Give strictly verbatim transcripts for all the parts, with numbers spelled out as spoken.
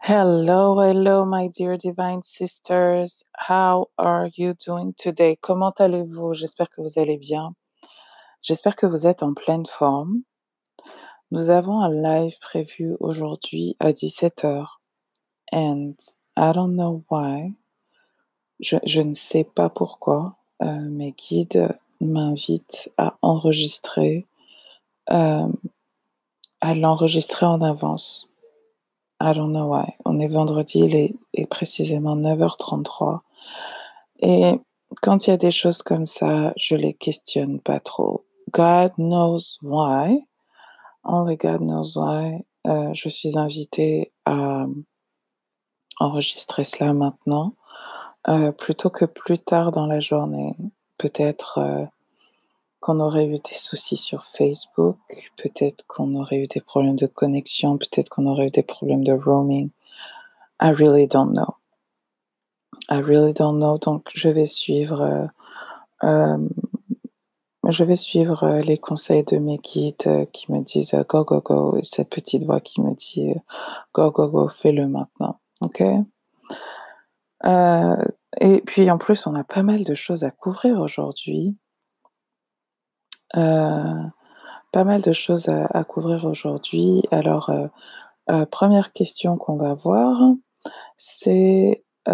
Hello, hello, my dear Divine Sisters. How are you doing today? Comment allez-vous? J'espère que vous allez bien. J'espère que vous êtes en pleine forme. Nous avons un live prévu aujourd'hui à dix-sept heures. And I don't know why. Je, je ne sais pas pourquoi. Euh, mes guides m'invitent à enregistrer, euh, à l'enregistrer en avance. I don't know why. On est vendredi, il est, il est précisément neuf heures trente-trois. Et quand il y a des choses comme ça, je les questionne pas trop. God knows why. Only God knows why. Euh, je suis invitée à enregistrer cela maintenant, euh, plutôt que plus tard dans la journée. Peut-être euh, qu'on aurait eu des soucis sur Facebook, peut-être qu'on aurait eu des problèmes de connexion, peut-être qu'on aurait eu des problèmes de roaming. I really don't know. I really don't know. Donc, je vais suivre, euh, euh, je vais suivre euh, les conseils de mes guides euh, qui me disent euh, go, go, go. Et cette petite voix qui me dit euh, go, go, go, fais-le maintenant. OK? Euh, et puis, en plus, on a pas mal de choses à couvrir aujourd'hui. Euh, pas mal de choses à, à couvrir aujourd'hui. Alors, euh, euh, première question qu'on va voir, c'est euh,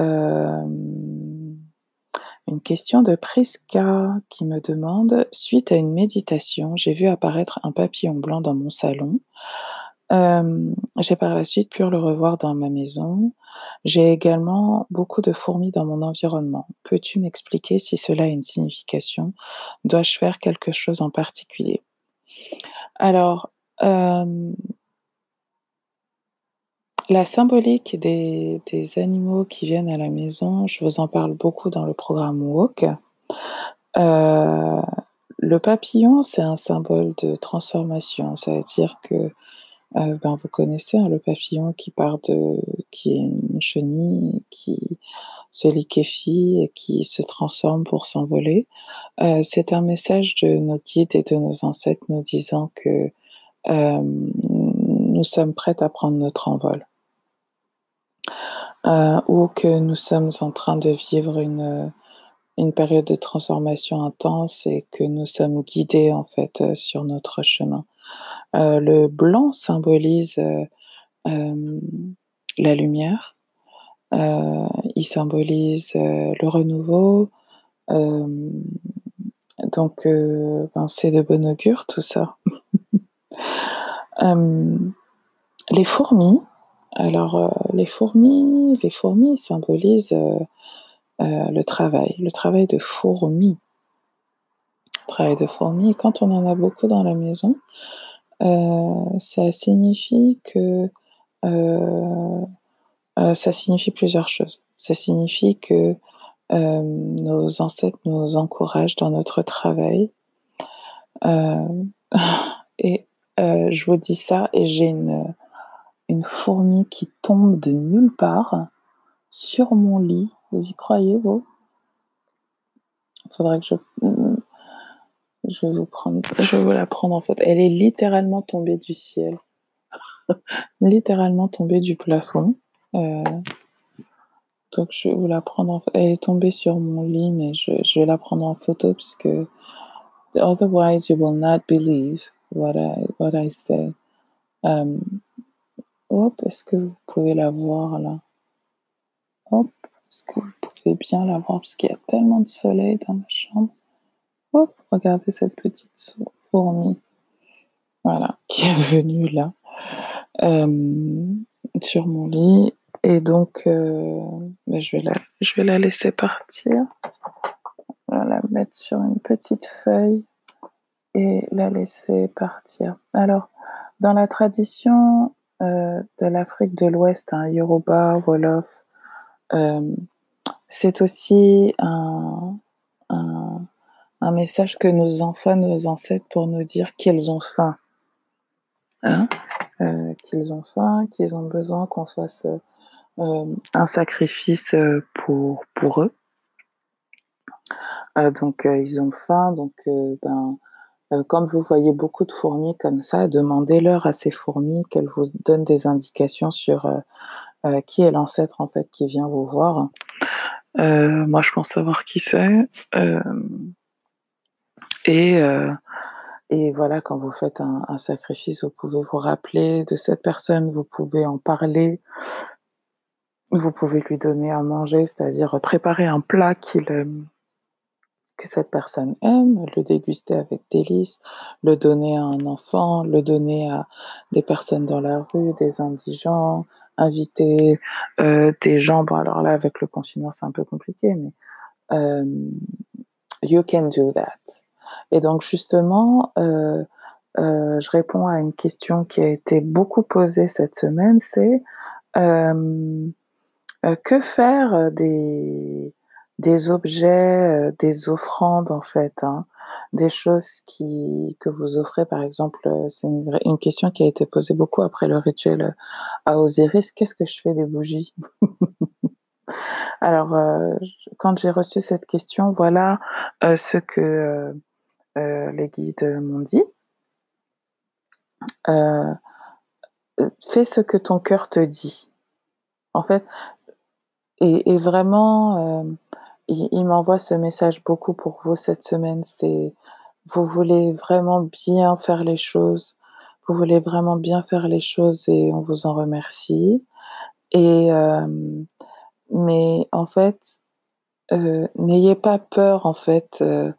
une question de Prisca qui me demande, suite à une méditation, j'ai vu apparaître un papillon blanc dans mon salon. Euh, j'ai par la suite pu le revoir dans ma maison. J'ai également beaucoup de fourmis dans mon environnement. Peux-tu m'expliquer si cela a une signification? Dois-je faire quelque chose en particulier? Alors, euh, la symbolique des, des animaux qui viennent à la maison, je vous en parle beaucoup dans le programme Woke. Euh, le papillon, c'est un symbole de transformation, ça veut dire que Euh, ben, vous connaissez hein, le papillon qui part de, qui est une chenille, qui se liquéfie et qui se transforme pour s'envoler. Euh, c'est un message de nos guides et de nos ancêtres nous disant que euh, nous sommes prêtes à prendre notre envol. Euh, ou que nous sommes en train de vivre une, une période de transformation intense et que nous sommes guidés en fait euh, sur notre chemin. Euh, le blanc symbolise euh, euh, la lumière, euh, il symbolise euh, le renouveau, euh, donc euh, ben, c'est de bon augure tout ça. euh, les fourmis, alors euh, les fourmis, les fourmis symbolisent euh, euh, le travail, le travail de fourmi. Travail de fourmi, quand on en a beaucoup dans la maison, euh, ça signifie que euh, euh, ça signifie plusieurs choses. Ça signifie que euh, nos ancêtres nous encouragent dans notre travail. Euh, et euh, je vous dis ça, et j'ai une, une fourmi qui tombe de nulle part sur mon lit. Vous y croyez, vous? Il faudrait que je... Je vais, vous prendre, je vais vous la prendre en photo. Elle est littéralement tombée du ciel. Littéralement tombée du plafond. Euh, donc, je vais vous la prendre en photo. Elle est tombée sur mon lit, mais je, je vais la prendre en photo parce que otherwise, you will not believe what I, what I say. Um, hop, est-ce que vous pouvez la voir là? Hop, est-ce que vous pouvez bien la voir? Parce qu'il y a tellement de soleil dans ma chambre. Hop, regardez cette petite fourmi, voilà, qui est venue là, euh, sur mon lit. Et donc, euh, ben je, vais la, je vais la laisser partir. On va la mettre sur une petite feuille et la laisser partir. Alors, dans la tradition euh, de l'Afrique de l'Ouest, hein, Yoruba, Wolof, euh, c'est aussi un... un un message que nos enfants, nos ancêtres, pour nous dire qu'ils ont faim. Hein? Euh, qu'ils ont faim, qu'ils ont besoin qu'on fasse euh, un sacrifice pour, pour eux. Euh, donc, euh, ils ont faim. Donc, euh, ben, euh, quand vous voyez beaucoup de fourmis comme ça, demandez-leur à ces fourmis qu'elles vous donnent des indications sur euh, euh, qui est l'ancêtre en fait qui vient vous voir. Euh, moi, je pense savoir qui c'est. Euh, et, euh, et voilà, quand vous faites un, un sacrifice, vous pouvez vous rappeler de cette personne, vous pouvez en parler, vous pouvez lui donner à manger, c'est-à-dire préparer un plat qu'il aime, que cette personne aime, le déguster avec délice, le donner à un enfant, le donner à des personnes dans la rue, des indigents, inviter euh, des gens. Bon, alors là, avec le confinement, c'est un peu compliqué, mais euh, you can do that. Et donc, justement, euh, euh, je réponds à une question qui a été beaucoup posée cette semaine, c'est euh, euh, que faire des... des objets, euh, des offrandes en fait, hein, des choses qui que vous offrez par exemple. Euh, c'est une, une question qui a été posée beaucoup après le rituel à Osiris. Qu'est-ce que je fais des bougies? Alors, euh, quand j'ai reçu cette question, voilà euh, ce que euh, euh, les guides m'ont dit. Euh, fais ce que ton cœur te dit. En fait, et, et vraiment. Euh, Il, il m'envoie ce message beaucoup pour vous cette semaine, c'est vous voulez vraiment bien faire les choses, vous voulez vraiment bien faire les choses et on vous en remercie. Et euh, mais en fait, euh, n'ayez pas peur en fait euh,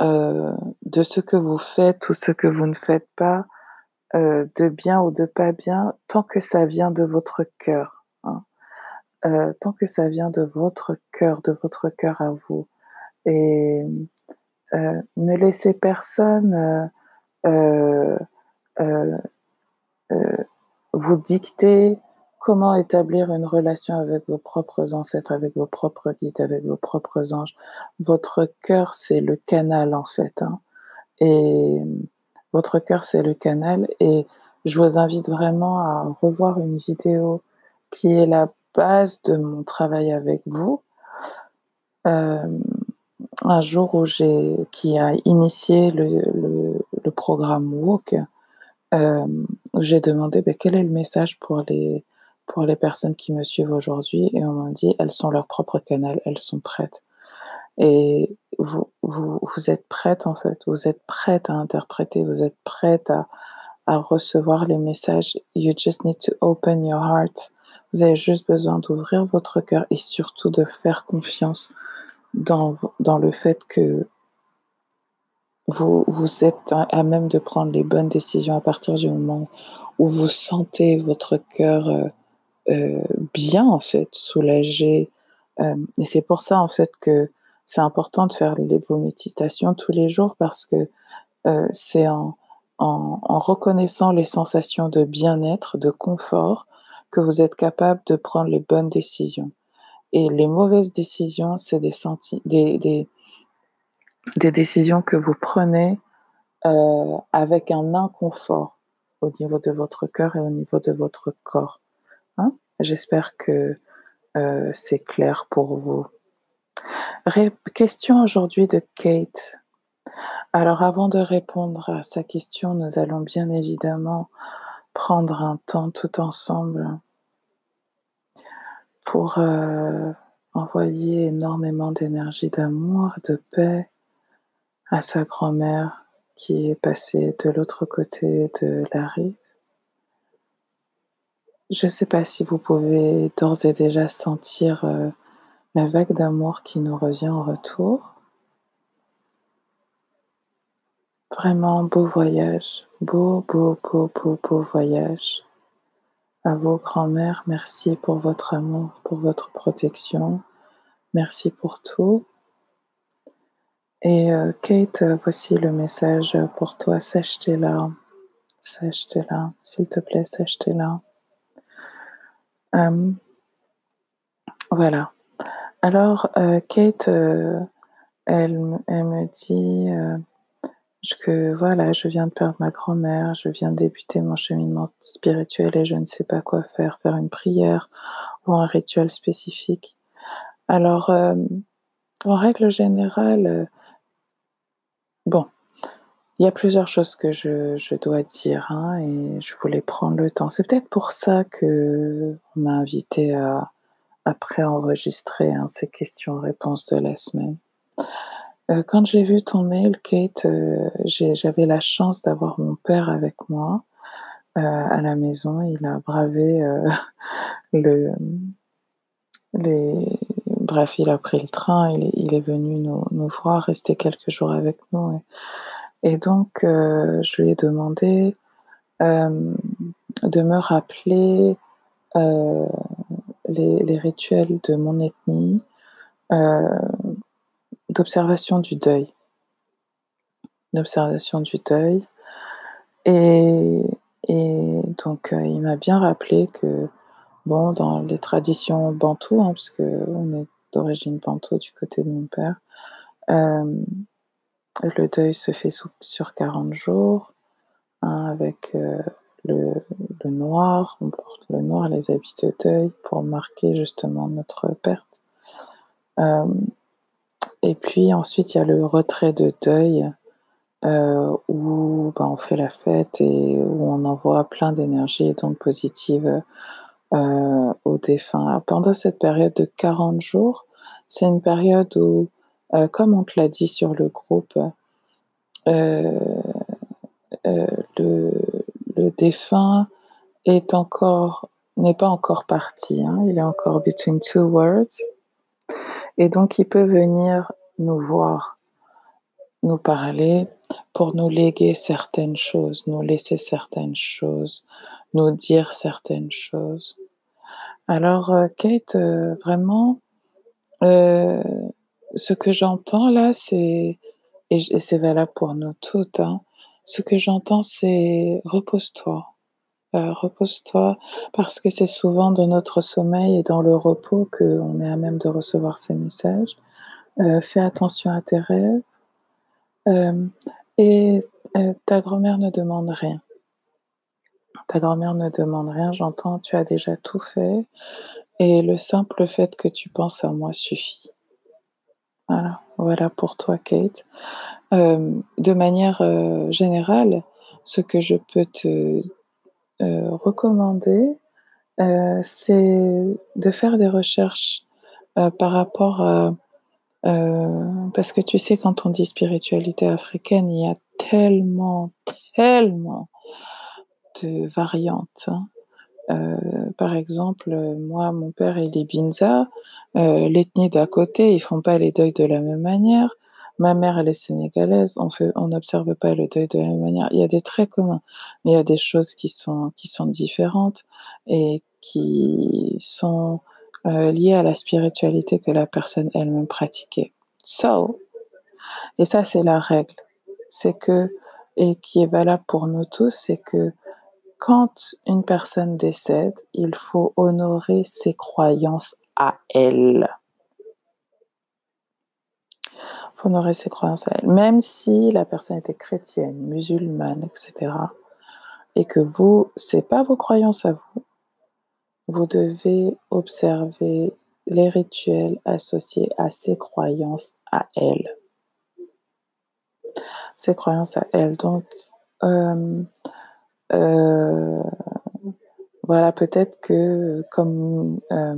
euh, de ce que vous faites ou ce que vous ne faites pas, euh, de bien ou de pas bien, tant que ça vient de votre cœur. Euh, tant que ça vient de votre cœur, de votre cœur à vous. Et euh, ne laissez personne euh, euh, euh, vous dicter comment établir une relation avec vos propres ancêtres, avec vos propres guides, avec vos propres anges. Votre cœur, c'est le canal en fait. Hein. Et votre cœur, c'est le canal. Et je vous invite vraiment à revoir une vidéo qui est là base de mon travail avec vous, euh, un jour où j'ai qui a initié le, le, le programme Woke, euh, où j'ai demandé ben, quel est le message pour les, pour les personnes qui me suivent aujourd'hui, et on m'a dit elles sont leur propre canal, elles sont prêtes. Et vous, vous, vous êtes prêtes en fait, vous êtes prêtes à interpréter, vous êtes prêtes à, à recevoir les messages. You just need to open your heart. Vous avez juste besoin d'ouvrir votre cœur et surtout de faire confiance dans, dans le fait que vous, vous êtes à, à même de prendre les bonnes décisions à partir du moment où vous sentez votre cœur euh, euh, bien, en fait, soulagé. Euh, et c'est pour ça, en fait, que c'est important de faire les, vos méditations tous les jours parce que euh, c'est en, en, en reconnaissant les sensations de bien-être, de confort, que vous êtes capable de prendre les bonnes décisions. Et les mauvaises décisions, c'est des, senti- des, des, des décisions que vous prenez euh, avec un inconfort au niveau de votre cœur et au niveau de votre corps. Hein? J'espère que euh, c'est clair pour vous. Ré- question aujourd'hui de Kate. Alors avant de répondre à sa question, nous allons bien évidemment prendre un temps tout ensemble pour euh, envoyer énormément d'énergie d'amour, de paix à sa grand-mère qui est passée de l'autre côté de la rive. Je ne sais pas si vous pouvez d'ores et déjà sentir euh, la vague d'amour qui nous revient en retour. Vraiment beau voyage, beau, beau, beau, beau, beau voyage. À vos grands-mères, merci pour votre amour, pour votre protection. Merci pour tout. Et euh, Kate, voici le message pour toi. Sèche tes larmes. Sèche tes larmes. S'il te plaît, sèche tes larmes. Euh, voilà. Alors, euh, Kate, euh, elle, elle me dit... Euh, que voilà, je viens de perdre ma grand-mère, je viens de débuter mon cheminement spirituel et je ne sais pas quoi faire, faire une prière ou un rituel spécifique. Alors, euh, en règle générale, euh, bon, Il y a plusieurs choses que je, je dois dire hein, et je voulais prendre le temps. C'est peut-être pour ça qu'on m'a invité à, à pré-enregistrer hein, ces questions-réponses de la semaine. Euh, quand j'ai vu ton mail, Kate, euh, j'avais la chance d'avoir mon père avec moi euh, à la maison. Il a bravé euh, le... les... Bref, il a pris le train, il est, il est venu nous, nous voir, rester quelques jours avec nous. Et... Et donc, euh, je lui ai demandé euh, de me rappeler euh, les, les rituels de mon ethnie euh, d'observation du deuil. D'observation du deuil. Et, et donc, euh, il m'a bien rappelé que, bon, dans les traditions bantoues, hein, parce qu'on est d'origine bantou du côté de mon père, euh, le deuil se fait sous, sur quarante jours, hein, avec euh, le, le noir, on porte le noir, les habits de deuil, pour marquer justement notre perte. Euh, et puis ensuite, il y a le retrait de deuil, euh, où bah, on fait la fête et où on envoie plein d'énergie, donc positive, euh, aux défunts. Pendant cette période de quarante jours, c'est une période où Euh, comme on te l'a dit sur le groupe, euh, euh, le, le défunt est encore, n'est pas encore parti, hein, il est encore between two worlds, et donc il peut venir nous voir, nous parler, pour nous léguer certaines choses, nous laisser certaines choses, nous dire certaines choses. Alors euh, Kate, euh, vraiment... Euh, Ce que j'entends là, c'est, et c'est valable pour nous toutes, hein, ce que j'entends, c'est repose-toi. Euh, repose-toi, parce que c'est souvent dans notre sommeil et dans le repos qu'on est à même de recevoir ces messages. Euh, fais attention à tes rêves. Euh, et euh, ta grand-mère ne demande rien. Ta grand-mère ne demande rien, j'entends, tu as déjà tout fait. Et le simple fait que tu penses à moi suffit. Voilà, voilà pour toi, Kate. Euh, de manière euh, générale, ce que je peux te euh, recommander, euh, c'est de faire des recherches euh, par rapport à... Euh, parce que tu sais, quand on dit spiritualité africaine, il y a tellement, tellement de variantes, hein. Euh, par exemple, moi, mon père, il est Binza, euh, l'ethnie d'à côté, ils font pas les deuils de la même manière. Ma mère, elle est sénégalaise, on fait, on n'observe pas le deuil de la même manière. Il y a des traits communs, mais il y a des choses qui sont, qui sont différentes et qui sont euh, liées à la spiritualité que la personne elle-même pratiquait. So, et ça, c'est la règle, c'est que, et qui est valable pour nous tous, c'est que quand une personne décède, il faut honorer ses croyances à elle. Il faut honorer ses croyances à elle. Même si la personne était chrétienne, musulmane, et cetera. Et que vous, ce n'est pas vos croyances à vous. Vous devez observer les rituels associés à ses croyances à elle. Ses croyances à elle. Donc... Euh, Euh, voilà, peut-être que comme euh,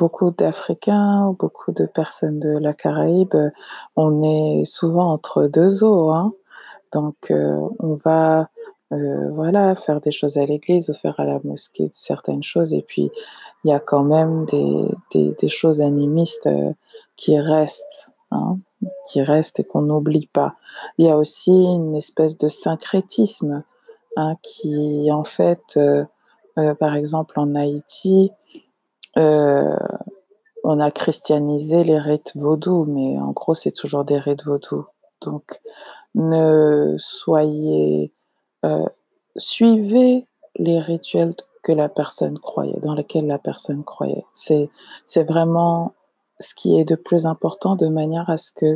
beaucoup d'Africains ou beaucoup de personnes de la Caraïbe, on est souvent entre deux eaux, hein. Donc euh, on va euh, voilà, faire des choses à l'église ou faire à la mosquée certaines choses, et puis il y a quand même des, des, des choses animistes euh, qui restent, hein, qui restent et qu'on n'oublie pas. Il y a aussi une espèce de syncrétisme, hein, qui en fait, euh, euh, par exemple en Haïti, euh, on a christianisé les rites vaudous, mais en gros c'est toujours des rites vaudous. Donc ne soyez, euh, suivez les rituels que la personne croyait, dans lesquels la personne croyait. C'est c'est vraiment ce qui est de plus important, de manière à ce que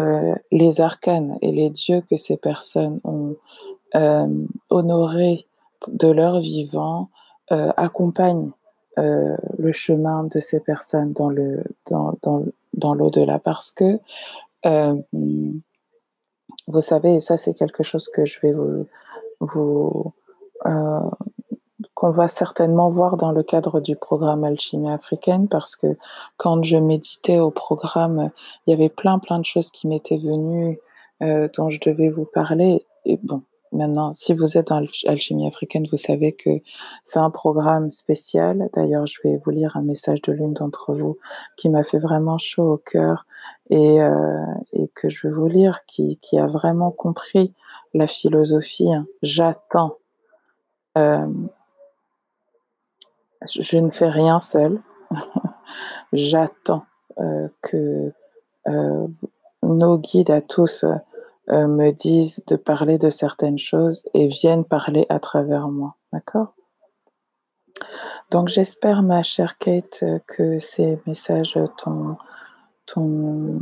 euh, les arcanes et les dieux que ces personnes ont Euh, honorés de leur vivant euh, accompagnent euh, le chemin de ces personnes dans le dans dans dans l'au-delà, parce que euh, Vous savez, et ça c'est quelque chose que je vais vous, vous euh, qu'on va certainement voir dans le cadre du programme Alchimie Africaine, parce que quand je méditais au programme, il y avait plein plein de choses qui m'étaient venues euh, dont je devais vous parler. Et bon, maintenant, si vous êtes dans Alchimie Africaine, vous savez que c'est un programme spécial. D'ailleurs, je vais vous lire un message de l'une d'entre vous qui m'a fait vraiment chaud au cœur et, euh, et que je vais vous lire, qui, qui a vraiment compris la philosophie. J'attends. Euh, je ne fais rien seule. J'attends euh, que euh, nos guides à tous... Euh, Euh, me disent de parler de certaines choses et viennent parler à travers moi, d'accord? Donc j'espère, ma chère Kate, que ces messages t'ont t'ont,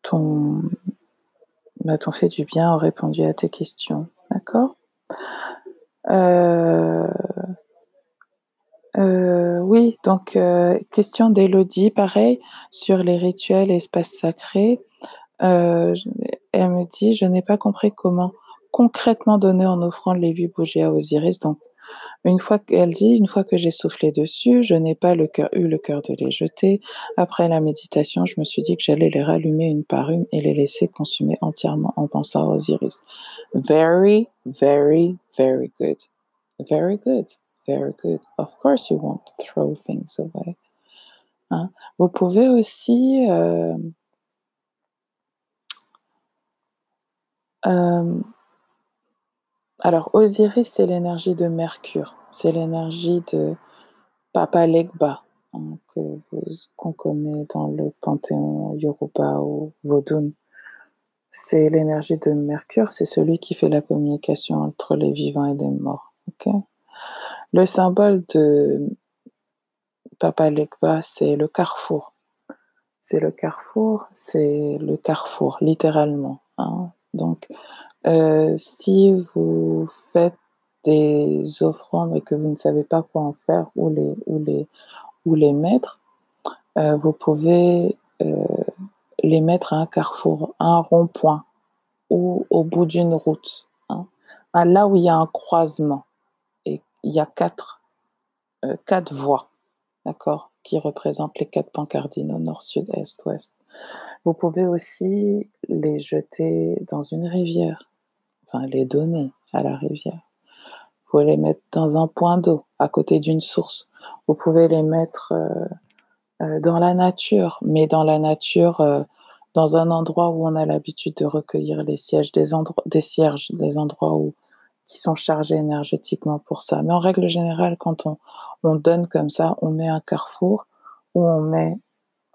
t'ont, bah, t'ont fait du bien, ont répondu à tes questions, d'accord? euh, euh, oui, donc euh, question d'Elodie, pareil, sur les rituels et espaces sacrés. Euh, elle me dit, je n'ai pas compris comment concrètement donner en offrant les huit bougies à Osiris. Donc, une fois qu'elle dit, une fois que j'ai soufflé dessus, je n'ai pas le cœur, eu le cœur de les jeter. Après la méditation, je me suis dit que j'allais les rallumer une par une et les laisser consumer entièrement en pensant à Osiris. Very, very, very good. Very good. Very good. Of course you won't throw things away. Hein? Vous pouvez aussi... Euh, Euh, alors Osiris, c'est l'énergie de Mercure, c'est l'énergie de Papa Legba, hein, que, qu'on connaît dans le panthéon Yoruba ou Vodun. C'est l'énergie de Mercure, c'est celui qui fait la communication entre les vivants et les morts. Okay, le symbole de Papa Legba, c'est le carrefour. C'est le carrefour, c'est le carrefour, littéralement. Hein. Donc, euh, si vous faites des offrandes et que vous ne savez pas quoi en faire ou les, ou les, ou les mettre, euh, vous pouvez euh, les mettre à un carrefour, à un rond-point ou au bout d'une route, hein, là où il y a un croisement. Et il y a quatre, euh, quatre voies, d'accord, qui représentent les quatre pans cardinaux, nord, sud, est, ouest. Vous pouvez aussi les jeter dans une rivière, enfin les donner à la rivière. Vous pouvez les mettre dans un point d'eau, à côté d'une source. Vous pouvez les mettre euh, dans la nature, mais dans la nature, euh, dans un endroit où on a l'habitude de recueillir les sièges, des, endro- des cierges, des endroits où, qui sont chargés énergétiquement pour ça. Mais en règle générale, quand on, on donne comme ça, on met un carrefour où on met...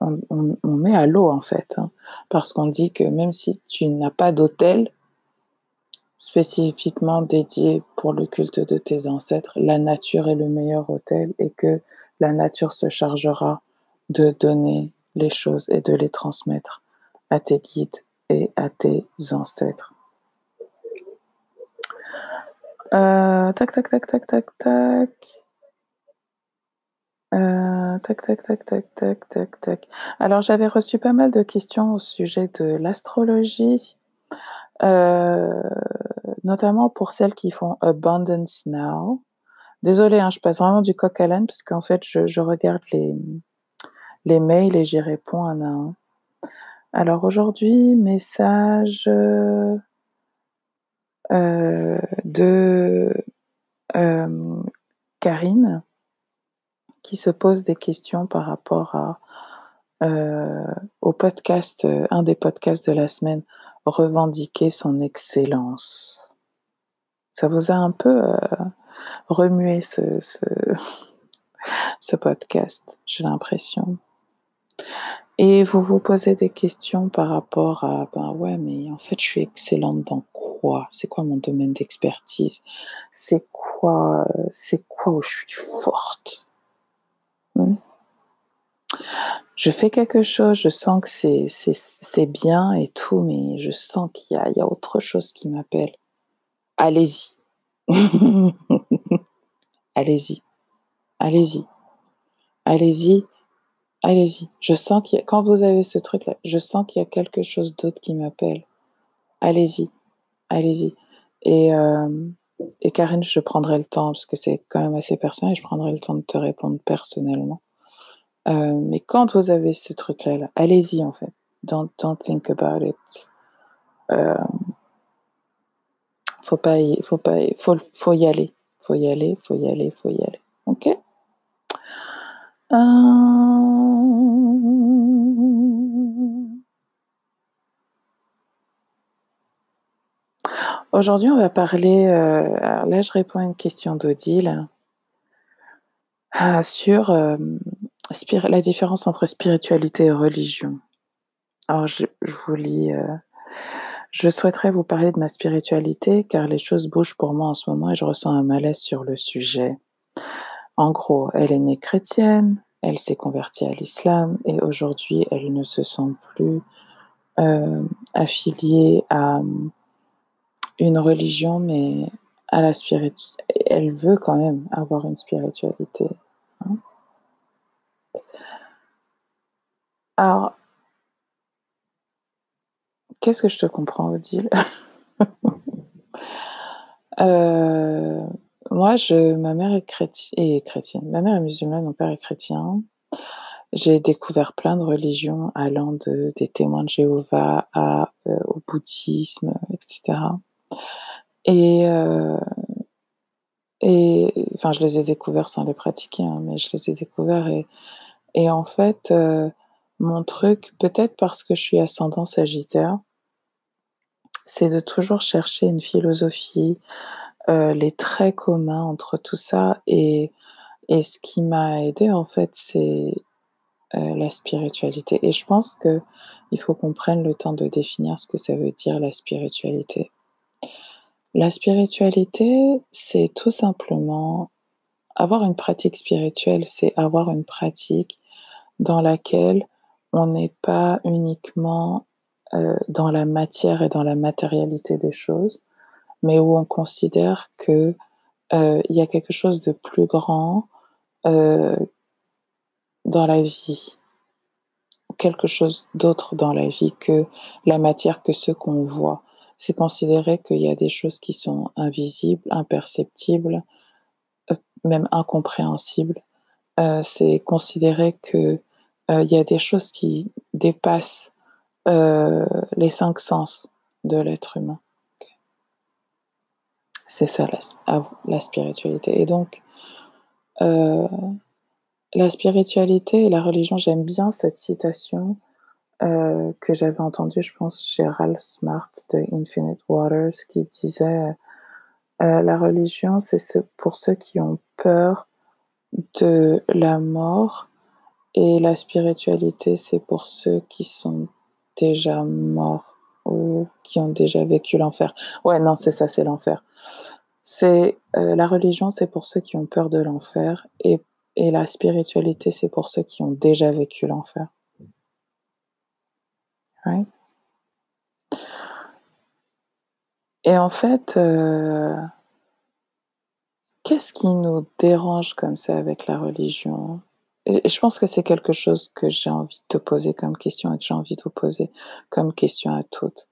On, on, on met à l'eau en fait, hein, parce qu'on dit que même si tu n'as pas d'autel spécifiquement dédié pour le culte de tes ancêtres, la nature est le meilleur autel et que la nature se chargera de donner les choses et de les transmettre à tes guides et à tes ancêtres. Euh, tac, tac, tac, tac, tac, tac... Euh, tac, tac, tac, tac, tac, tac, tac. Alors, j'avais reçu pas mal de questions au sujet de l'astrologie, euh, notamment pour celles qui font Abundance Now. Désolée, hein, je passe vraiment du coq à l'âne, parce qu'en fait, je, je regarde les, les mails et j'y réponds un à un. Alors, aujourd'hui, message euh, de euh, Karine, qui se pose des questions par rapport à, euh, au podcast, euh, un des podcasts de la semaine, revendiquer son excellence. Ça vous a un peu euh, remué ce, ce, ce podcast, j'ai l'impression. Et vous vous posez des questions par rapport à, ben ouais, mais en fait, je suis excellente dans quoi? C'est quoi mon domaine d'expertise? C'est quoi, c'est quoi où je suis forte? Je fais quelque chose, je sens que c'est, c'est, c'est bien et tout, mais je sens qu'il y a, il y a autre chose qui m'appelle. Allez-y. Allez-y. Allez-y. Allez-y. Allez-y. Je sens qu'il y a, quand vous avez ce truc-là, je sens qu'il y a quelque chose d'autre qui m'appelle. allez-y, allez-y. Et, euh, et Karine, je prendrai le temps, parce que c'est quand même assez personnel, je prendrai le temps de te répondre personnellement. Euh, mais quand vous avez ce truc-là, là, allez-y en fait. Don't, don't think about it. Euh, faut pas y, faut pas y, faut, faut y aller. Faut y aller, faut y aller, faut y aller. Ok ? Euh... Aujourd'hui, on va parler. Euh, alors là, je réponds à une question d'Odile euh, sur euh, spir- la différence entre spiritualité et religion. Alors, je, je vous lis. Euh, je souhaiterais vous parler de ma spiritualité car les choses bougent pour moi en ce moment et je ressens un malaise sur le sujet. En gros, elle est née chrétienne, elle s'est convertie à l'islam et aujourd'hui, elle ne se sent plus euh, affiliée à une religion, mais à la spiritu- elle veut quand même avoir une spiritualité. Hein. Alors, qu'est-ce que je te comprends, Odile? euh, Moi, je, ma mère est, chréti- est chrétienne. Ma mère est musulmane, mon père est chrétien. J'ai découvert plein de religions allant de, des témoins de Jéhovah à, euh, au bouddhisme, et cetera. Et, euh, et enfin, je les ai découverts sans les pratiquer, hein, mais je les ai découverts. Et, et en fait, euh, mon truc, peut-être parce que je suis ascendant Sagittaire, c'est de toujours chercher une philosophie, euh, les traits communs entre tout ça, et, et ce qui m'a aidée en fait, c'est euh, la spiritualité. Et je pense qu'il faut qu'on prenne le temps de définir ce que ça veut dire la spiritualité. La spiritualité, c'est tout simplement, avoir une pratique spirituelle, c'est avoir une pratique dans laquelle on n'est pas uniquement euh, dans la matière et dans la matérialité des choses, mais où on considère que euh, y a quelque chose de plus grand euh, dans la vie, quelque chose d'autre dans la vie que la matière, que ce qu'on voit. C'est considérer qu'il y a des choses qui sont invisibles, imperceptibles, euh, même incompréhensibles. Euh, c'est considérer que euh, y a des choses qui dépassent euh, les cinq sens de l'être humain. C'est ça la, la spiritualité. Et donc, euh, la spiritualité et la religion, j'aime bien cette citation euh, que j'avais entendue, je pense, chez Ralph Smart de Infinite Waters, qui disait euh, « La religion, c'est ce, pour ceux qui ont peur de la mort, et la spiritualité, c'est pour ceux qui sont déjà morts. » ou qui ont déjà vécu l'enfer. Ouais, non, c'est ça, c'est l'enfer. C'est, euh, la religion, c'est pour ceux qui ont peur de l'enfer, et, et la spiritualité, c'est pour ceux qui ont déjà vécu l'enfer. Ouais. Et en fait, euh, qu'est-ce qui nous dérange comme ça avec la religion ? Et je pense que c'est quelque chose que j'ai envie de te poser comme question et que j'ai envie de vous poser comme question à toutes.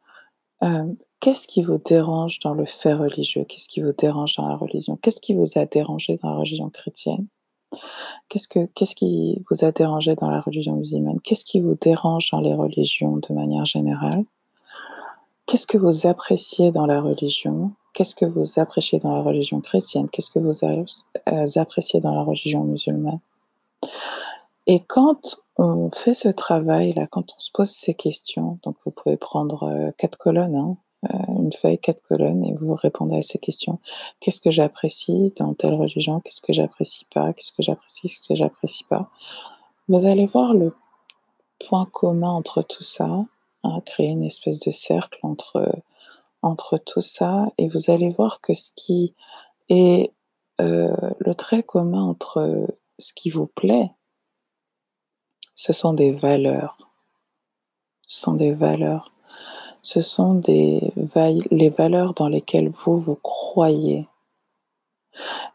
Euh, qu'est-ce qui vous dérange dans le fait religieux ? Qu'est-ce qui vous dérange dans la religion ? Qu'est-ce qui vous a dérangé dans la religion chrétienne ? Qu'est-ce que, qu'est-ce qui vous a dérangé dans la religion musulmane ? Qu'est-ce qui vous dérange dans les religions de manière générale ? Qu'est-ce que vous appréciez dans la religion ? Qu'est-ce que vous appréciez dans la religion chrétienne ? Qu'est-ce que vous appréciez dans la religion musulmane ? Et quand on fait ce travail là, quand on se pose ces questions, donc vous pouvez prendre euh, quatre colonnes, hein, euh, une feuille, quatre colonnes, et vous répondez à ces questions. Qu'est-ce que j'apprécie dans telle religion ? Qu'est-ce que j'apprécie pas ? Qu'est-ce que j'apprécie ? Qu'est-ce que j'apprécie pas ? Vous allez voir le point commun entre tout ça, hein, créer une espèce de cercle entre entre tout ça, et vous allez voir que ce qui est euh, le trait commun entre ce qui vous plaît, ce sont des valeurs. Ce sont des valeurs. Ce sont des va- les valeurs dans lesquelles vous vous croyez.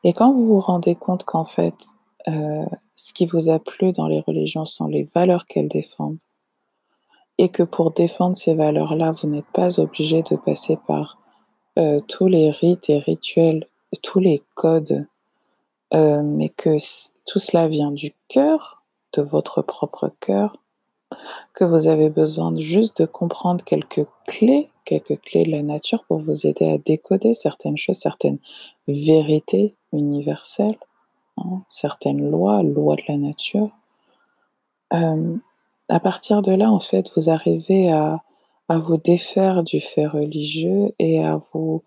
Et quand vous vous rendez compte qu'en fait, euh, ce qui vous a plu dans les religions sont les valeurs qu'elles défendent, et que pour défendre ces valeurs-là, vous n'êtes pas obligé de passer par euh, tous les rites et rituels, tous les codes, euh, mais que c- tout cela vient du cœur, de votre propre cœur, que vous avez besoin juste de comprendre quelques clés, quelques clés de la nature pour vous aider à décoder certaines choses, certaines vérités universelles, hein, certaines lois, lois de la nature. Euh, à partir de là, en fait, vous arrivez à, à vous défaire du fait religieux et à vous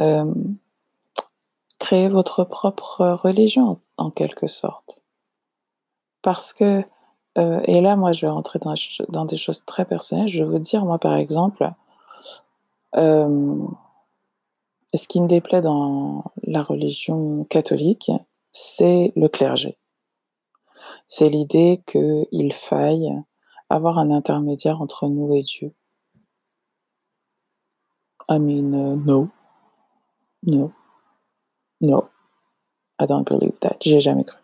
euh, créer votre propre religion, en quelque sorte. Parce que Euh, et là, moi, je vais rentrer dans, dans des choses très personnelles. Je vais vous dire, moi, par exemple, euh, ce qui me déplaît dans la religion catholique, c'est le clergé. C'est l'idée qu'il faille avoir un intermédiaire entre nous et Dieu. I mean, uh, no. No. No. I don't believe that. J'ai jamais cru.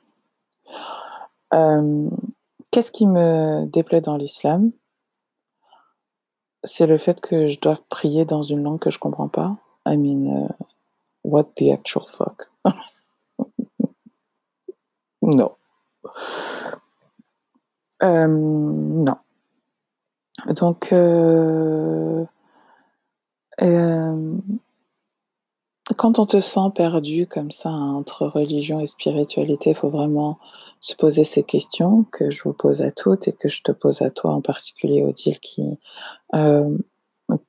Euh... Qu'est-ce qui me déplaît dans l'islam ? C'est le fait que je dois prier dans une langue que je ne comprends pas. I mean, uh, what the actual fuck? Non. Euh, non. Donc, euh, euh, quand on te sent perdu comme ça, hein, entre religion et spiritualité, il faut vraiment se poser ces questions que je vous pose à toutes et que je te pose à toi en particulier, Odile, qui, euh,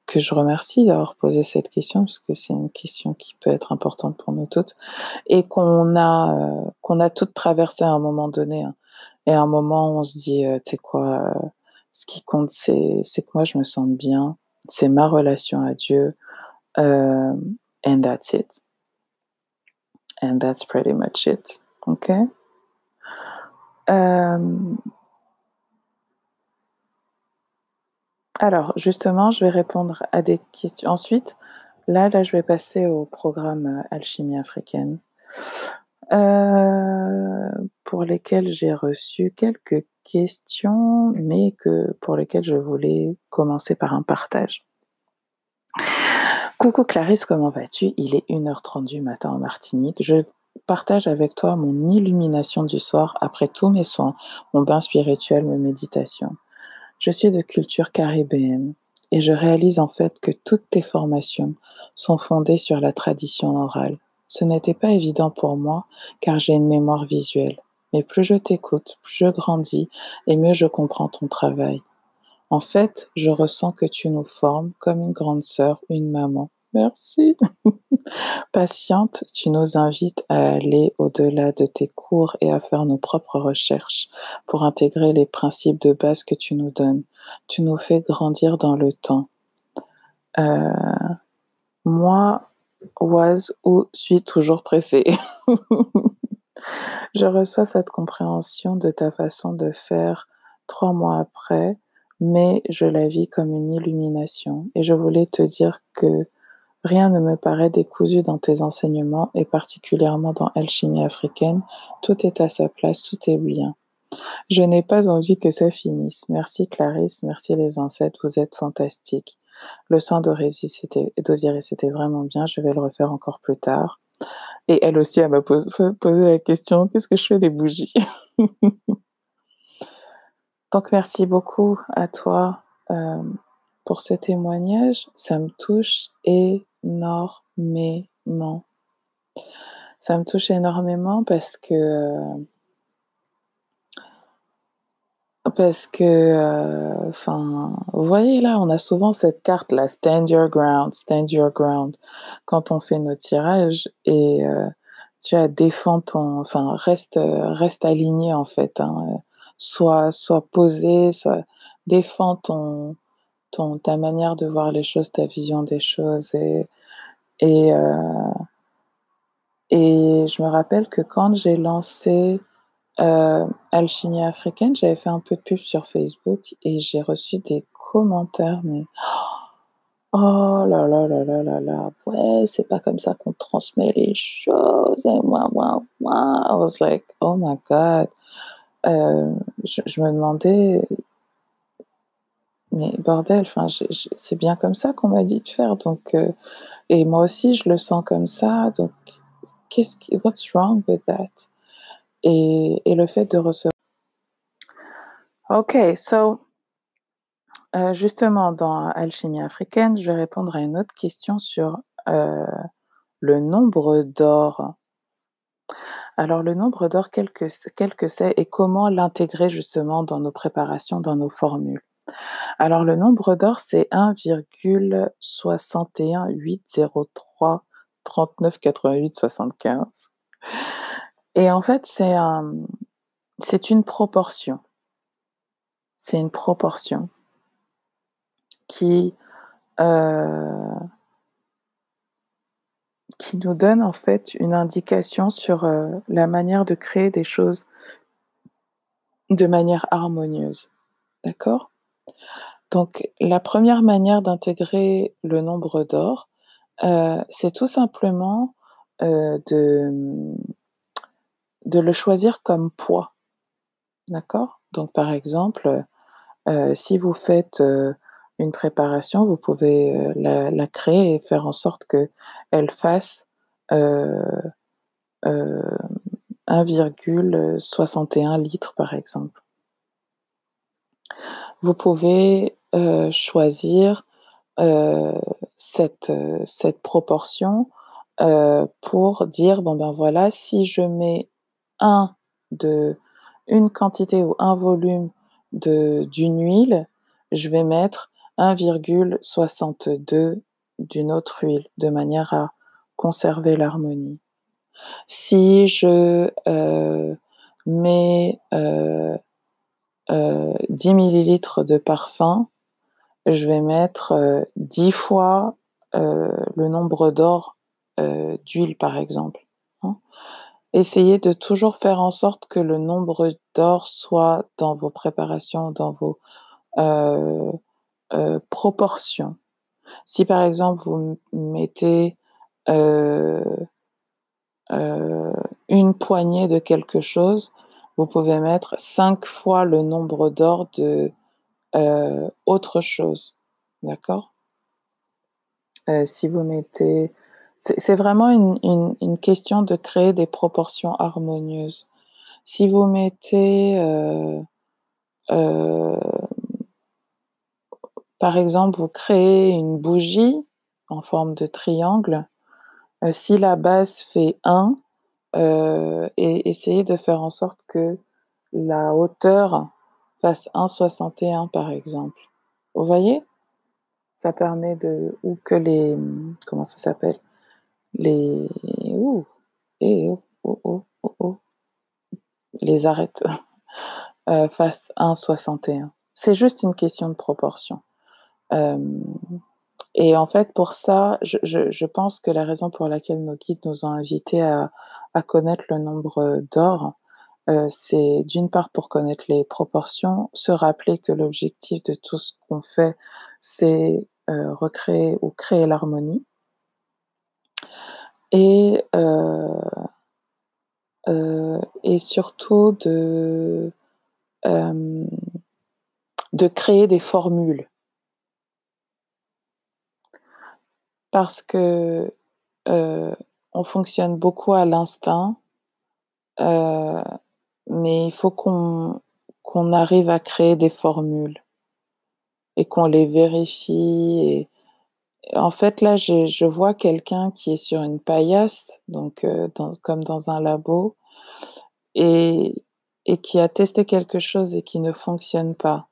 que je remercie d'avoir posé cette question parce que c'est une question qui peut être importante pour nous toutes et qu'on a, euh, qu'on a toutes traversé à un moment donné. Hein. Et à un moment, on se dit, euh, tu sais quoi, euh, ce qui compte, c'est, c'est que moi, je me sens bien, c'est ma relation à Dieu, euh, and that's it. And that's pretty much it. OK? Euh... Alors, justement, je vais répondre à des questions. Ensuite, là, là, je vais passer au programme Alchimie Africaine, euh, pour lesquelles j'ai reçu quelques questions, mais que pour lesquelles je voulais commencer par un partage. Coucou Clarisse, comment vas-tu ? Il est une heure trente du matin en Martinique. Je partage avec toi mon illumination du soir après tous mes soins, mon bain spirituel, mes méditations. Je suis de culture caribéenne et je réalise en fait que toutes tes formations sont fondées sur la tradition orale. Ce n'était pas évident pour moi car j'ai une mémoire visuelle. Mais plus je t'écoute, plus je grandis et mieux je comprends ton travail. En fait, je ressens que tu nous formes comme une grande sœur, une maman. Merci. Patiente, tu nous invites à aller au-delà de tes cours et à faire nos propres recherches pour intégrer les principes de base que tu nous donnes. Tu nous fais grandir dans le temps. Euh, moi, was ou suis toujours pressée. Je reçois cette compréhension de ta façon de faire trois mois après, mais je la vis comme une illumination. Et je voulais te dire que rien ne me paraît décousu dans tes enseignements et particulièrement dans Alchimie Africaine. Tout est à sa place, tout est bien. Je n'ai pas envie que ça finisse. Merci Clarisse, merci les ancêtres, vous êtes fantastiques. Le soin d'Osiris, c'était, d'Osiris, c'était vraiment bien, je vais le refaire encore plus tard. Et elle aussi, elle m'a posé, posé la question, qu'est-ce que je fais des bougies? Donc merci beaucoup à toi euh, pour ce témoignage, ça me touche et énormément. Ça me touche énormément parce que parce que enfin, euh, vous voyez là, on a souvent cette carte là, stand your ground, stand your ground, quand on fait nos tirages et euh, tu as défends ton, enfin reste reste aligné en fait, hein, soit soit posé, soit défends ton Ton, ta manière de voir les choses, ta vision des choses. Et, et, euh, et je me rappelle que quand j'ai lancé euh, Alchimie Africaine, j'avais fait un peu de pub sur Facebook et j'ai reçu des commentaires, mais oh là là là là là là, ouais, c'est pas comme ça qu'on transmet les choses. Et moi, moi, moi, I was like, oh my god. Euh, je, je me demandais. mais bordel, enfin, c'est bien comme ça qu'on m'a dit de faire, donc euh, et moi aussi je le sens comme ça, donc qu'est-ce qui, what's wrong with that? Et, et le fait de recevoir. Ok, so euh, justement dans Alchimie africaine, je vais répondre à une autre question sur euh, le nombre d'or. Alors le nombre d'or, quel que, quel que c'est, et comment l'intégrer justement dans nos préparations, dans nos formules. Alors le nombre d'or, c'est un virgule six un huit zéro trois trente-neuf quatre-vingt-huit soixante-quinze. Et en fait, c'est un, c'est une proportion. C'est une proportion qui, euh, qui nous donne en fait une indication sur euh, la manière de créer des choses de manière harmonieuse. D'accord ? Donc, la première manière d'intégrer le nombre d'or, euh, c'est tout simplement euh, de... de le choisir comme poids, d'accord? Donc, par exemple, euh, si vous faites euh, une préparation, vous pouvez euh, la, la créer et faire en sorte qu'elle fasse euh, euh, un virgule soixante et un litres, par exemple. Vous pouvez euh, choisir euh, cette, euh, cette proportion euh, pour dire, bon ben voilà, si je mets Un de, une quantité ou un volume de, d'une huile, je vais mettre un virgule soixante-deux d'une autre huile, de manière à conserver l'harmonie. Si je euh, mets euh, euh, dix millilitres de parfum, je vais mettre euh, dix fois euh, le nombre d'or euh, d'huile, par exemple. Hein. Essayez de toujours faire en sorte que le nombre d'or soit dans vos préparations, dans vos euh, euh, proportions. Si par exemple vous mettez euh, euh, une poignée de quelque chose, vous pouvez mettre cinq fois le nombre d'or de euh, autre chose. D'accord ? euh, Si vous mettez... C'est vraiment une, une, une question de créer des proportions harmonieuses. Si vous mettez, euh, euh, par exemple, vous créez une bougie en forme de triangle, euh, si la base fait un, euh, et essayez de faire en sorte que la hauteur fasse un virgule soixante et un, par exemple. Vous voyez? Ça permet de... Ou que les... Comment ça s'appelle? Les ouh, et oh, oh, oh, oh, oh. Les arêtes euh, face un virgule soixante et un. C'est juste une question de proportion. Euh, et en fait, pour ça, je, je, je pense que la raison pour laquelle nos guides nous ont invités à, à connaître le nombre d'or, euh, c'est d'une part pour connaître les proportions, se rappeler que l'objectif de tout ce qu'on fait, c'est euh, recréer ou créer l'harmonie. Et, euh, euh, et surtout de, euh, de créer des formules. Parce que euh, on fonctionne beaucoup à l'instinct, euh, mais il faut qu'on qu'on arrive à créer des formules et qu'on les vérifie. Et en fait, là, je, je vois quelqu'un qui est sur une paillasse, donc euh, dans, comme dans un labo, et, et qui a testé quelque chose et qui ne fonctionne pas,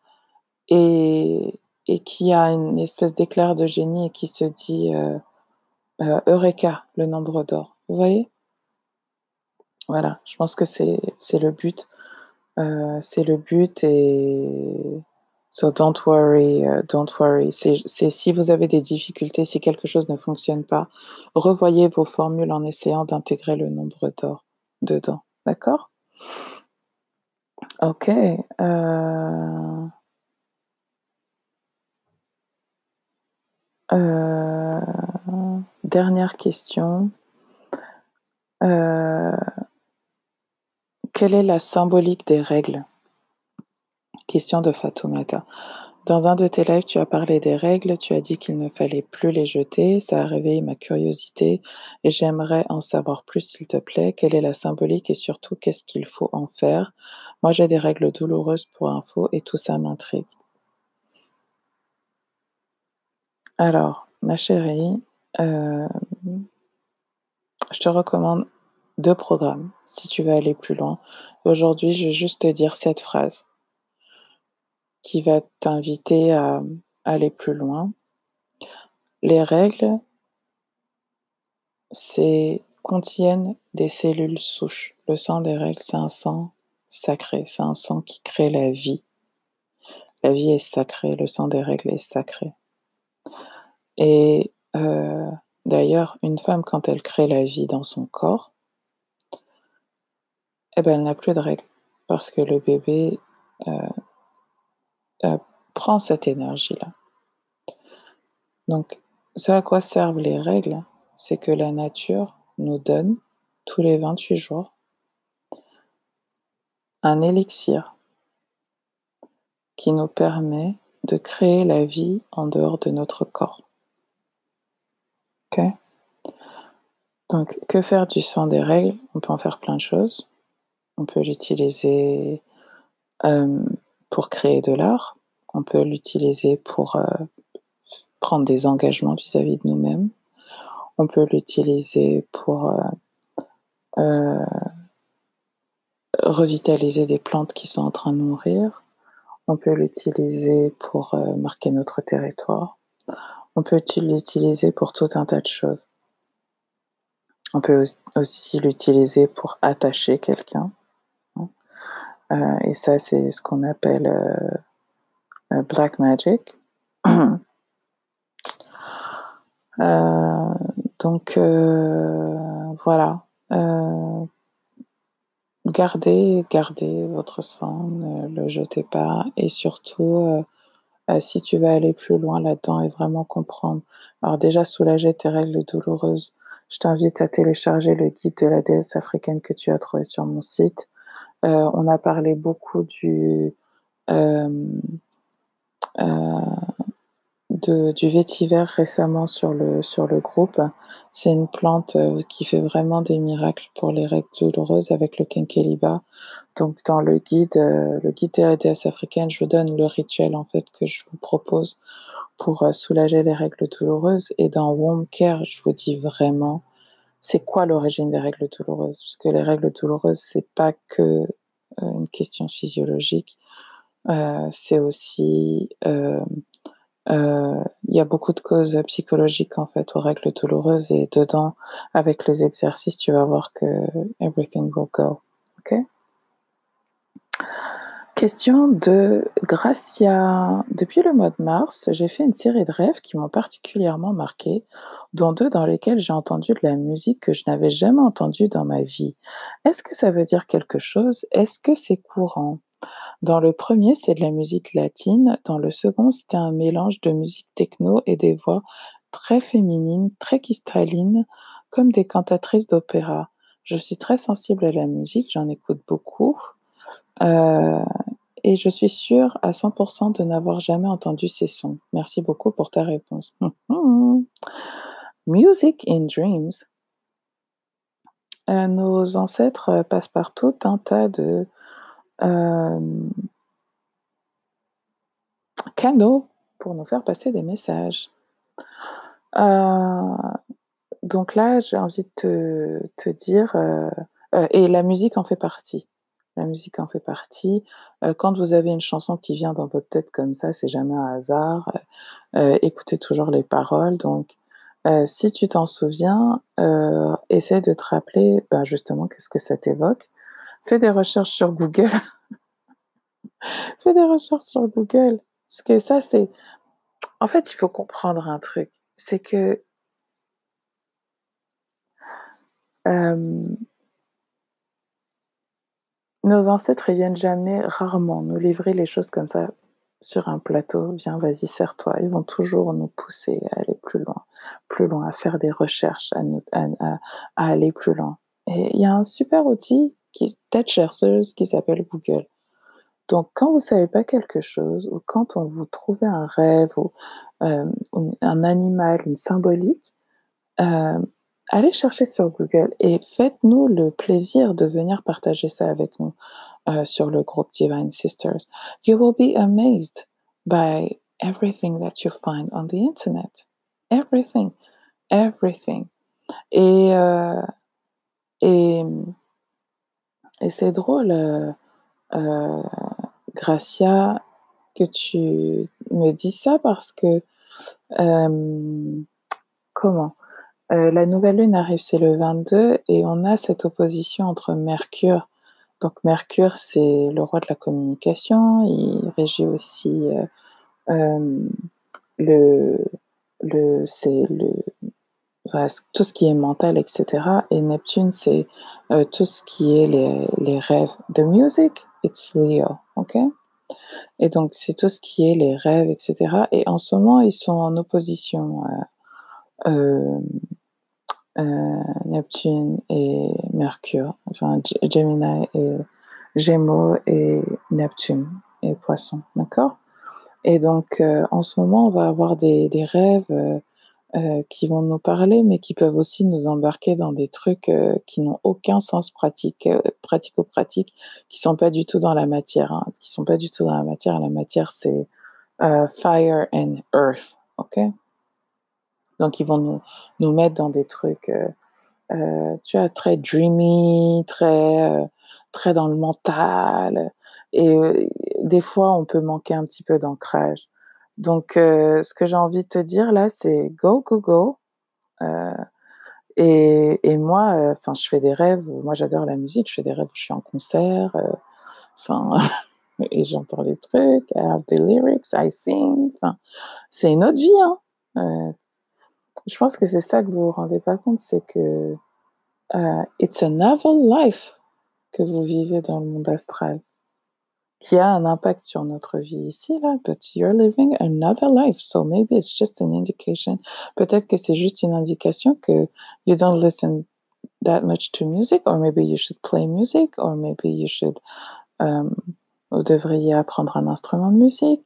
et, et qui a une espèce d'éclair de génie et qui se dit euh, euh, Eureka, le nombre d'or. Vous voyez? Voilà, je pense que c'est le but. Euh, c'est le but et... So don't worry, uh, don't worry. C'est si vous avez des difficultés, si quelque chose ne fonctionne pas, revoyez vos formules en essayant d'intégrer le nombre d'or dedans. D'accord? Ok. Euh... Euh... Dernière question. Euh... Quelle est la symbolique des règles ? Question de Fatoumata. Dans un de tes lives, tu as parlé des règles, tu as dit qu'il ne fallait plus les jeter, ça a réveillé ma curiosité et j'aimerais en savoir plus s'il te plaît. Quelle est la symbolique et surtout qu'est-ce qu'il faut en faire? Moi j'ai des règles douloureuses pour info et tout ça m'intrigue. Alors, ma chérie, euh, je te recommande deux programmes si tu veux aller plus loin. Aujourd'hui, je vais juste te dire cette phrase qui va t'inviter à aller plus loin. Les règles c'est, contiennent des cellules souches. Le sang des règles, c'est un sang sacré. C'est un sang qui crée la vie. La vie est sacrée. Le sang des règles est sacré. Et euh, d'ailleurs, une femme, quand elle crée la vie dans son corps, eh ben, elle n'a plus de règles. Parce que le bébé... Euh, Euh, prends cette énergie-là. Donc, ce à quoi servent les règles, c'est que la nature nous donne, tous les vingt-huit jours, un élixir qui nous permet de créer la vie en dehors de notre corps. Ok? Donc, que faire du sang des règles? On peut en faire plein de choses. On peut l'utiliser... Euh, pour créer de l'art, on peut l'utiliser pour euh, prendre des engagements vis-à-vis de nous-mêmes, on peut l'utiliser pour euh, euh, revitaliser des plantes qui sont en train de mourir, on peut l'utiliser pour euh, marquer notre territoire, on peut l'utiliser pour tout un tas de choses. On peut aussi l'utiliser pour attacher quelqu'un. Euh, et ça, c'est ce qu'on appelle euh, euh, Black Magic. euh, donc, euh, voilà. Euh, gardez, gardez votre sang, ne le jetez pas. Et surtout, euh, euh, si tu veux aller plus loin là-dedans et vraiment comprendre, alors déjà soulager tes règles douloureuses, je t'invite à télécharger le guide de la déesse africaine que tu as trouvé sur mon site. Euh, on a parlé beaucoup du, euh, euh, de, du vétiver récemment sur le, sur le groupe. C'est une plante euh, qui fait vraiment des miracles pour les règles douloureuses avec le kinkeliba. Donc dans le guide, euh, le guide de la déesse africaine, je vous donne le rituel en fait que je vous propose pour euh, soulager les règles douloureuses. Et dans Womb Care, je vous dis vraiment c'est quoi l'origine des règles douloureuses? Parce que les règles douloureuses, c'est pas que une question physiologique. Euh, c'est aussi, euh, euh, y a beaucoup de causes psychologiques en fait aux règles douloureuses et dedans, avec les exercices, tu vas voir que everything will go. Ok? Question de Gracia. Depuis le mois de mars, j'ai fait une série de rêves qui m'ont particulièrement marquée, dont deux dans lesquels j'ai entendu de la musique que je n'avais jamais entendue dans ma vie. Est-ce que ça veut dire quelque chose? Est-ce que c'est courant? Dans le premier, c'était de la musique latine. Dans le second, c'était un mélange de musique techno et des voix très féminines, très cristallines, comme des cantatrices d'opéra. Je suis très sensible à la musique, j'en écoute beaucoup. Euh, et je suis sûre à cent pour cent de n'avoir jamais entendu ces sons. Merci beaucoup pour ta réponse. Music in Dreams. Euh, nos ancêtres passent par tout un tas de euh, canaux pour nous faire passer des messages. Euh, donc là, j'ai envie de te, te dire, euh, euh, et la musique en fait partie. La musique en fait partie. Euh, quand vous avez une chanson qui vient dans votre tête comme ça, c'est jamais un hasard. Euh, écoutez toujours les paroles. Donc, euh, si tu t'en souviens, euh, essaie de te rappeler ben justement qu'est-ce que ça t'évoque. Fais des recherches sur Google. Fais des recherches sur Google. Parce que ça, c'est... En fait, il faut comprendre un truc. C'est que... Euh... Nos ancêtres ne viennent jamais, rarement, nous livrer les choses comme ça sur un plateau. Viens, vas-y, serre-toi. Ils vont toujours nous pousser à aller plus loin, plus loin, à faire des recherches, à, nous, à, à, à aller plus loin. Et il y a un super outil qui est tête chercheuse qui s'appelle Google. Donc, quand vous ne savez pas quelque chose, ou quand on vous trouvez un rêve, ou euh, un animal, une symbolique, euh, allez chercher sur Google et faites-nous le plaisir de venir partager ça avec nous euh, sur le groupe Divine Sisters. You will be amazed by everything that you find on the internet. Everything. Everything. Et, euh, et, et c'est drôle, euh, euh, Gracia, que tu me dis ça parce que euh, comment euh, la nouvelle lune arrive, c'est le vingt-deux, et on a cette opposition entre Mercure. Donc Mercure, c'est le roi de la communication, il régit aussi euh, euh, le, le, c'est le voilà, tout ce qui est mental, et cetera. Et Neptune, c'est euh, tout ce qui est les, les rêves. The music, it's Leo, ok? Et donc, c'est tout ce qui est les rêves, et cetera. Et en ce moment, ils sont en opposition. Euh, euh, euh, Neptune et Mercure. Enfin, G- Gemini et Gémeaux et Neptune et Poisson, d'accord? Et donc, euh, en ce moment, on va avoir des, des rêves... Euh, Euh, qui vont nous parler, mais qui peuvent aussi nous embarquer dans des trucs euh, qui n'ont aucun sens pratique, euh, pratico-pratique, qui sont pas du tout dans la matière, hein, qui sont pas du tout dans la matière. La matière, c'est euh, fire and earth, ok? Donc, ils vont nous, nous mettre dans des trucs, euh, euh, tu vois, très dreamy, très, euh, très dans le mental, et euh, des fois, on peut manquer un petit peu d'ancrage. Donc, euh, ce que j'ai envie de te dire là, c'est go, go, go. Euh, et, et moi, euh, je fais des rêves. Moi, j'adore la musique. Je fais des rêves où je suis en concert. Enfin, euh, et j'entends des trucs. I have the lyrics. I sing. Enfin, c'est une autre vie. Hein. Euh, je pense que c'est ça que vous vous rendez pas compte, c'est que euh, it's another life que vous vivez dans le monde astral, qui a un impact sur notre vie ici, là, but you're living another life, so maybe it's just an indication. Peut-être que c'est juste une indication que you don't listen that much to music, or maybe you should play music, or maybe you should, um, vous devriez apprendre un instrument de musique.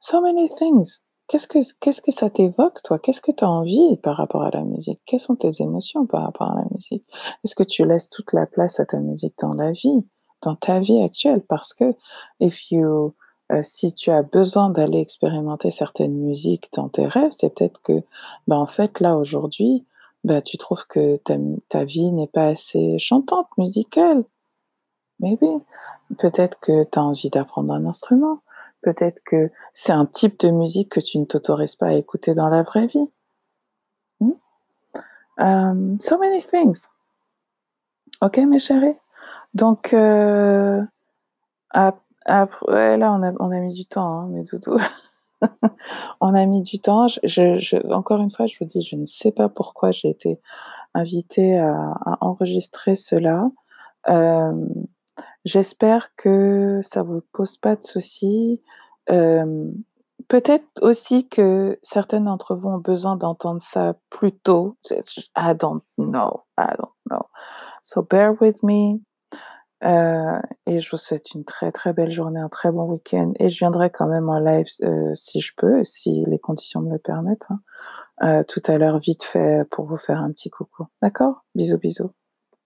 So many things. Qu'est-ce que, qu'est-ce que ça t'évoque, toi? Qu'est-ce que tu as envie par rapport à la musique? Quelles sont tes émotions par rapport à la musique? Est-ce que tu laisses toute la place à ta musique dans la vie? Dans ta vie actuelle, parce que if you, euh, si tu as besoin d'aller expérimenter certaines musiques dans tes rêves, c'est peut-être que, bah, en fait, là, aujourd'hui, bah, tu trouves que ta, ta vie n'est pas assez chantante, musicale. Maybe. Peut-être que tu as envie d'apprendre un instrument. Peut-être que c'est un type de musique que tu ne t'autorises pas à écouter dans la vraie vie. Hmm? Um, so many things. Ok, mes chéris? Donc, euh, après, là, on a, on a mis du temps, hein, mes doudous. on a mis du temps. Je, je, je, encore une fois, je vous dis, je ne sais pas pourquoi j'ai été invitée à, à enregistrer cela. Euh, j'espère que ça ne vous pose pas de soucis. Euh, peut-être aussi que certaines d'entre vous ont besoin d'entendre ça plus tôt. I don't know. I don't know. So bear with me. Euh, et je vous souhaite une très très belle journée, un très bon week-end, et je viendrai quand même en live euh, si je peux, si les conditions me le permettent, hein, euh, tout à l'heure vite fait pour vous faire un petit coucou, d'accord? Bisous bisous.